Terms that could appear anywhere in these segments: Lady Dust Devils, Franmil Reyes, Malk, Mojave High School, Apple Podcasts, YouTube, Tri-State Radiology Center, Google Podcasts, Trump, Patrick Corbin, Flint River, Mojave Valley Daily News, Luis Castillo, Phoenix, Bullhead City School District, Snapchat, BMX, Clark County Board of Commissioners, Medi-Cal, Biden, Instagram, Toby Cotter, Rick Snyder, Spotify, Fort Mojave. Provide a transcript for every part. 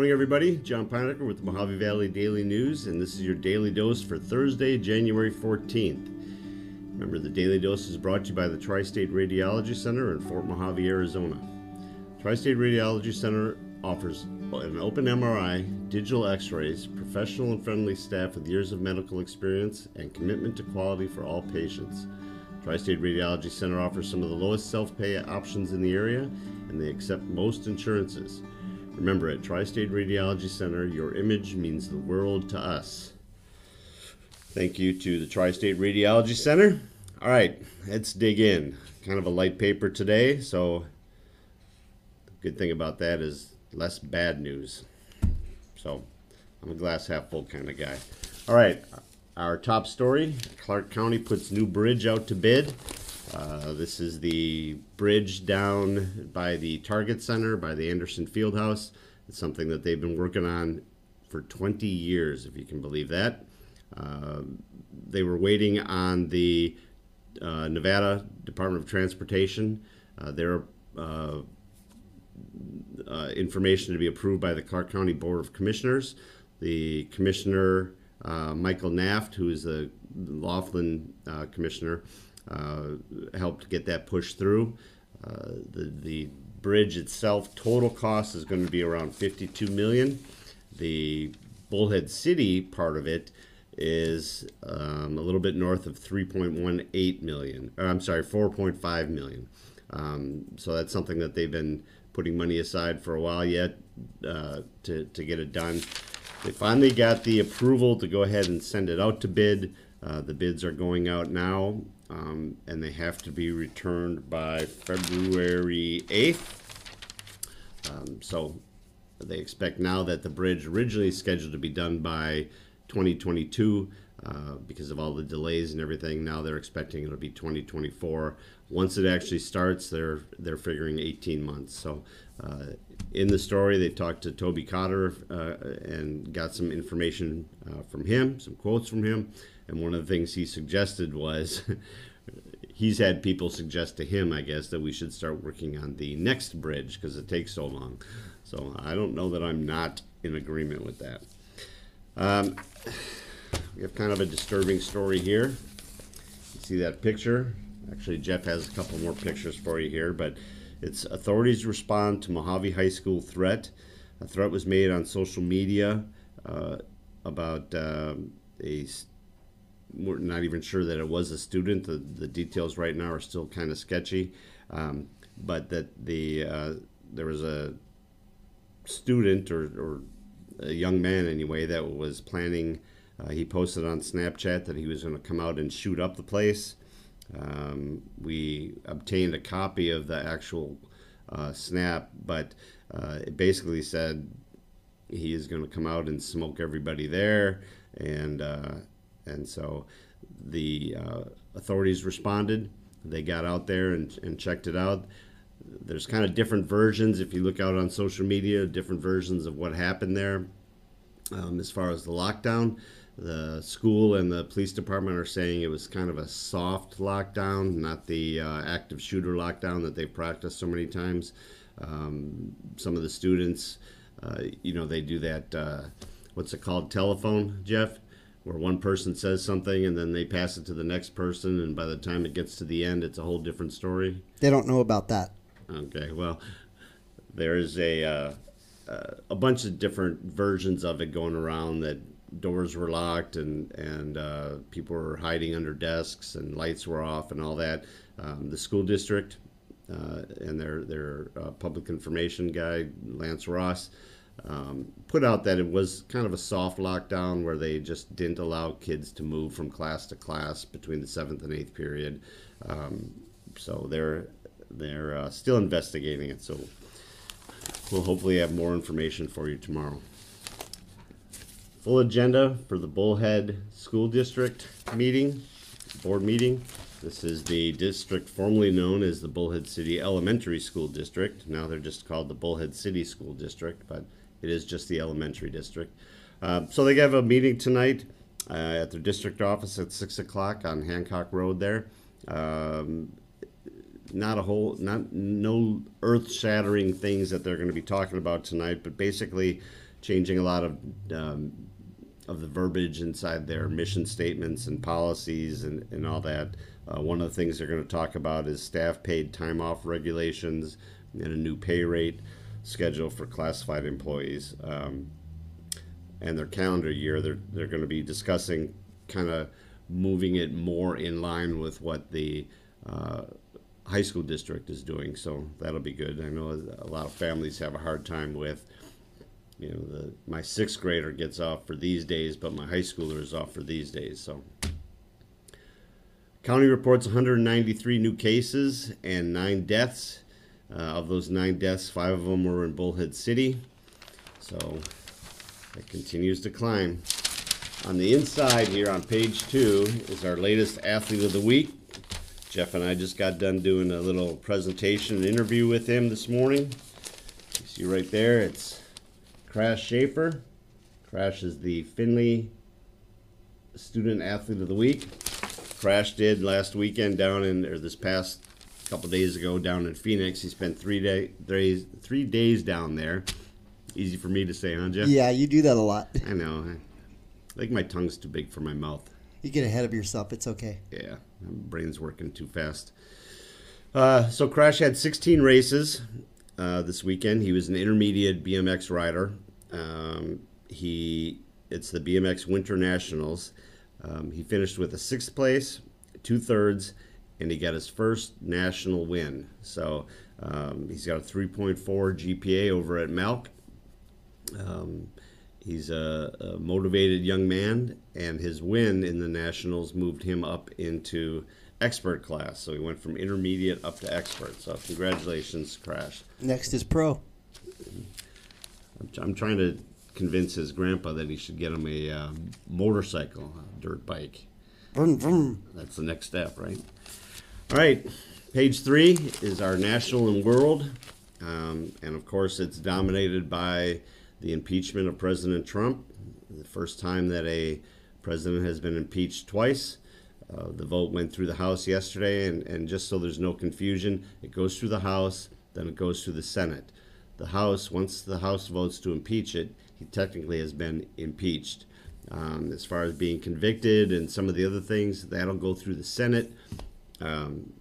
Good morning, everybody. John Pinecker with the Mojave Valley Daily News, and this is your Daily Dose for Thursday, January 14th. Remember, the Daily Dose is brought to you by the Tri-State Radiology Center in Fort Mojave, Arizona. Tri-State Radiology Center offers an open MRI, digital x-rays, professional and friendly staff with years of medical experience, and commitment to quality for all patients. Tri-State Radiology Center offers some of the lowest self-pay options in the area, and they accept most insurances. Remember, at Tri-State Radiology Center, your image means the world to us. Thank you to the Tri-State Radiology Center. All right, let's dig in. Kind of a light paper today, so the good thing about that is less bad news. So I'm a glass half full kind of guy. All right, our top story, Clark County puts new bridge out to bid. This is the bridge down by the Target Center, by the Anderson Fieldhouse. It's something that they've been working on for 20 years, if you can believe that. They were waiting on the Nevada Department of Transportation, their information to be approved by the Clark County Board of Commissioners. The commissioner, Michael Naft, who is the Laughlin commissioner, helped get that pushed through. The bridge itself, total cost is going to be around $52 million. The Bullhead City part of it is a little bit north of $3.18 million. Or I'm sorry, $4.5 million. So that's something that they've been putting money aside for a while yet to get it done. They finally got the approval to go ahead and send it out to bid. The bids are going out now, and they have to be returned by February 8th. So they expect now that the bridge originally scheduled to be done by 2022 because of all the delays and everything. Now they're expecting it'll be 2024. Once it actually starts, they're figuring 18 months. So in the story, they talked to Toby Cotter and got some information from him, some quotes from him. And one of the things he suggested was, he's had people suggest to him, I guess, that we should start working on the next bridge because it takes so long. So I don't know that I'm not in agreement with that. We have kind of a disturbing story here. You see that picture? Actually, Jeff has a couple more pictures for you here, but it's authorities respond to Mojave High School threat. A threat was made on social media about we're not even sure that it was a student. The details right now are still kind of sketchy, but that there was a student or a young man anyway that was planning. He posted on Snapchat that he was going to come out and shoot up the place. We obtained a copy of the actual snap, but it basically said he is going to come out and smoke everybody there, and so the authorities responded. They got out there and checked it out. There's kind of different versions. If you look out on social media, different versions of what happened there. As far as the lockdown, the school and the police department are saying it was kind of a soft lockdown, not the active shooter lockdown that they've practiced so many times. Some of the students, they do that, what's it called, telephone, Jeff? Where one person says something and then they pass it to the next person, and by the time it gets to the end, it's a whole different story. They don't know about that. Okay, well, there's a bunch of different versions of it going around, that doors were locked and people were hiding under desks and lights were off and all that. The school district and their public information guy, Lance Ross, put out that it was kind of a soft lockdown where they just didn't allow kids to move from class to class between the 7th and 8th period. So they're still investigating it, so we'll hopefully have more information for you tomorrow. Full agenda for the Bullhead School District meeting, board meeting. This is the district formerly known as the Bullhead City Elementary School District. Now they're just called the Bullhead City School District, but it is just the elementary district. So they have a meeting tonight at their district office at 6 o'clock on Hancock Road there. No earth-shattering things that they're going to be talking about tonight, but basically changing a lot of the verbiage inside their mission statements and policies and all that. One of the things they're going to talk about is staff paid time off regulations and a new pay rate schedule for classified employees. And their calendar year, they're going to be discussing kind of moving it more in line with what the high school district is doing. So that'll be good. I know a lot of families have a hard time with, you know, my sixth grader gets off for these days, but my high schooler is off for these days. So county reports 193 new cases and 9 deaths. Of those 9 deaths, 5 of them were in Bullhead City. So it continues to climb. On the inside here on page 2 is our latest athlete of the week. Jeff and I just got done doing a little presentation and interview with him this morning. You see right there, it's Crash Schaefer. Crash is the Finley Student Athlete of the Week. Crash did last weekend down in, or this past couple days ago down in Phoenix. He spent three days down there. Easy for me to say, huh, Jeff? Yeah, you do that a lot. I know. I think my tongue's too big for my mouth. You get ahead of yourself. It's okay. Yeah, my brain's working too fast. So Crash had 16 races this weekend. He was an intermediate BMX rider. It's the BMX Winter Nationals. He finished with a 6th place, 2/3, and he got his first national win. So he's got a 3.4 GPA over at Malk. He's a motivated young man, and his win in the Nationals moved him up into expert class. So he went from intermediate up to expert. So congratulations, Crash. Next is pro. I'm trying to convince his grandpa that he should get him a motorcycle, a dirt bike. Vroom, vroom. That's the next step, right? All right, page 3 is our national and world. And, of course, it's dominated by the impeachment of President Trump, the first time that a president has been impeached twice. The vote went through the House yesterday, and just so there's no confusion, it goes through the House, then it goes through the Senate. The House, once the House votes to impeach it, he technically has been impeached. As far as being convicted and some of the other things, that'll go through the Senate, and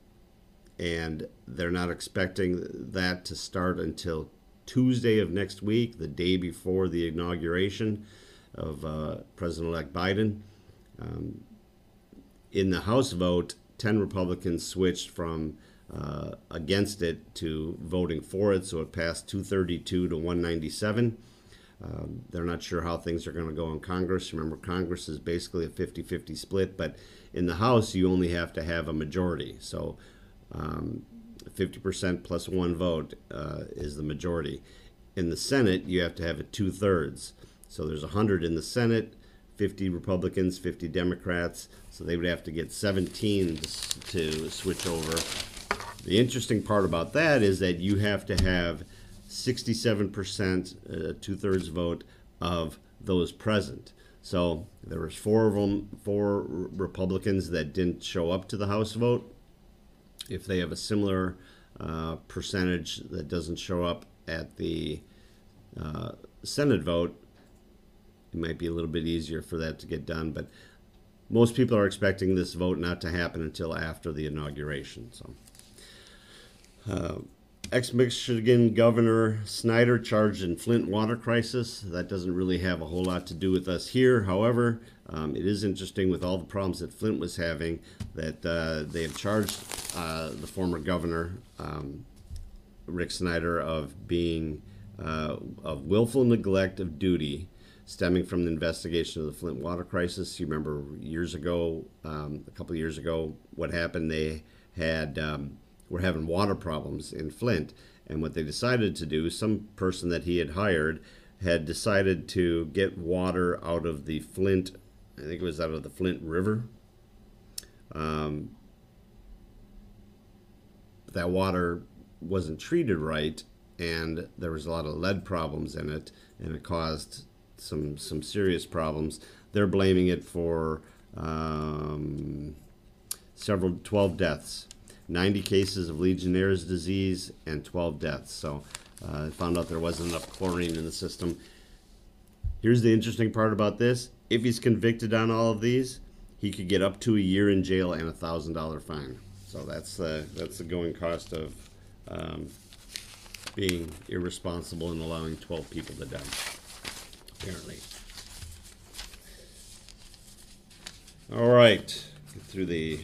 they're not expecting that to start until Tuesday of next week, the day before the inauguration of President-elect Biden. In the House vote, 10 Republicans switched from against it to voting for it, so it passed 232 to 197. They're not sure how things are going to go in Congress. Remember, Congress is basically a 50-50 split, but in the House, you only have to have a majority. So 50% plus 1 vote is the majority. In the Senate, you have to have a 2/3. So there's 100 in the Senate, 50 Republicans, 50 Democrats. So they would have to get 17 to switch over. The interesting part about that is that you have to have 67%, 2/3 vote of those present. So there was 4 of them, 4 Republicans that didn't show up to the House vote. If they have a similar percentage that doesn't show up at the Senate vote, it might be a little bit easier for that to get done. But most people are expecting this vote not to happen until after the inauguration. So, ex-Michigan Governor Snyder charged in Flint water crisis. That doesn't really have a whole lot to do with us here. However, it is interesting with all the problems that Flint was having that they have charged the former governor, Rick Snyder, of being of willful neglect of duty stemming from the investigation of the Flint water crisis. You remember years ago, a couple of years ago, what happened? They had were having water problems in Flint, and what they decided to do, some person that he had hired had decided to get water out of the Flint, I think it was out of the Flint River. That water wasn't treated right, and there was a lot of lead problems in it, and it caused some serious problems. They're blaming it for 12 deaths, 90 cases of Legionnaires disease, and 12 deaths. So found out there wasn't enough chlorine in the system. Here's the interesting part about this. If he's convicted on all of these, he could get up to a year in jail and a $1,000 fine. So that's the going cost of being irresponsible and allowing 12 people to die, apparently. All right, get through the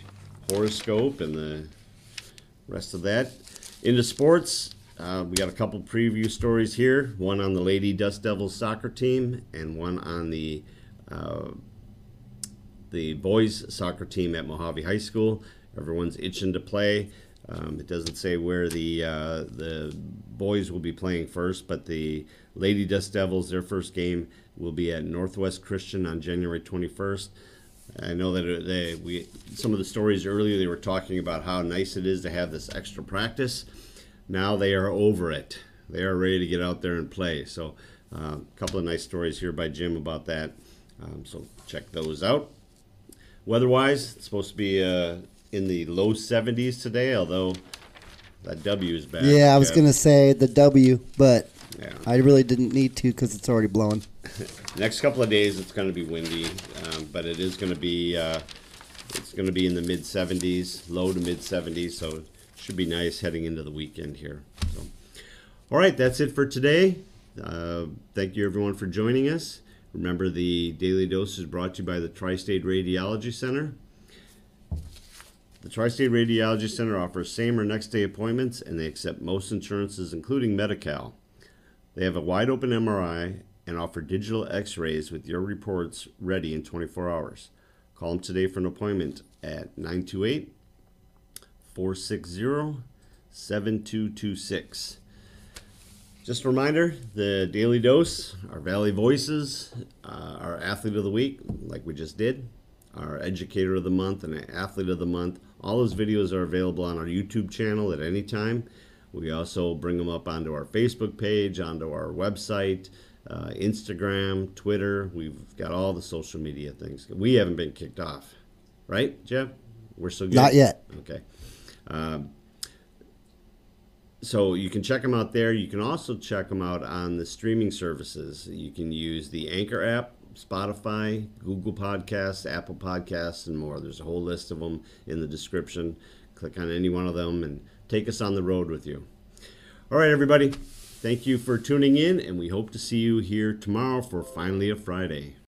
horoscope and the rest of that. Into sports, we got a couple preview stories here. One on the Lady Dust Devils soccer team and one on the boys soccer team at Mojave High School. Everyone's itching to play. It doesn't say where the boys will be playing first, but the Lady Dust Devils, their first game will be at Northwest Christian on January 21st. I know that some of the stories earlier, they were talking about how nice it is to have this extra practice. Now they are over it. They are ready to get out there and play. So a couple of nice stories here by Jim about that. So check those out. Weather-wise, it's supposed to be in the low 70s today, although that W is bad. Yeah, I was going to say the W, but yeah. I really didn't need to because it's already blowing. Next couple of days, it's going to be windy, but it is going to be in the mid 70s, low to mid 70s. So it should be nice heading into the weekend here. So, all right, that's it for today. Thank you everyone for joining us. Remember, the Daily Dose is brought to you by the Tri-State Radiology Center. The Tri-State Radiology Center offers same or next day appointments, and they accept most insurances, including Medi-Cal. They have a wide open MRI and offer digital x-rays with your reports ready in 24 hours. Call them today for an appointment at 928-460-7226. Just a reminder, the Daily Dose, our Valley Voices, our Athlete of the Week, like we just did, our Educator of the Month and Athlete of the Month. All those videos are available on our YouTube channel at any time. We also bring them up onto our Facebook page, onto our website, Instagram, Twitter. We've got all the social media things. We haven't been kicked off, right, Jeff? We're still good? Not yet. Okay. So you can check them out there. You can also check them out on the streaming services. You can use the Anchor app, Spotify, Google Podcasts, Apple Podcasts, and more. There's a whole list of them in the description. Click on any one of them and take us on the road with you. All right, everybody. Thank you for tuning in, and we hope to see you here tomorrow for Finally a Friday.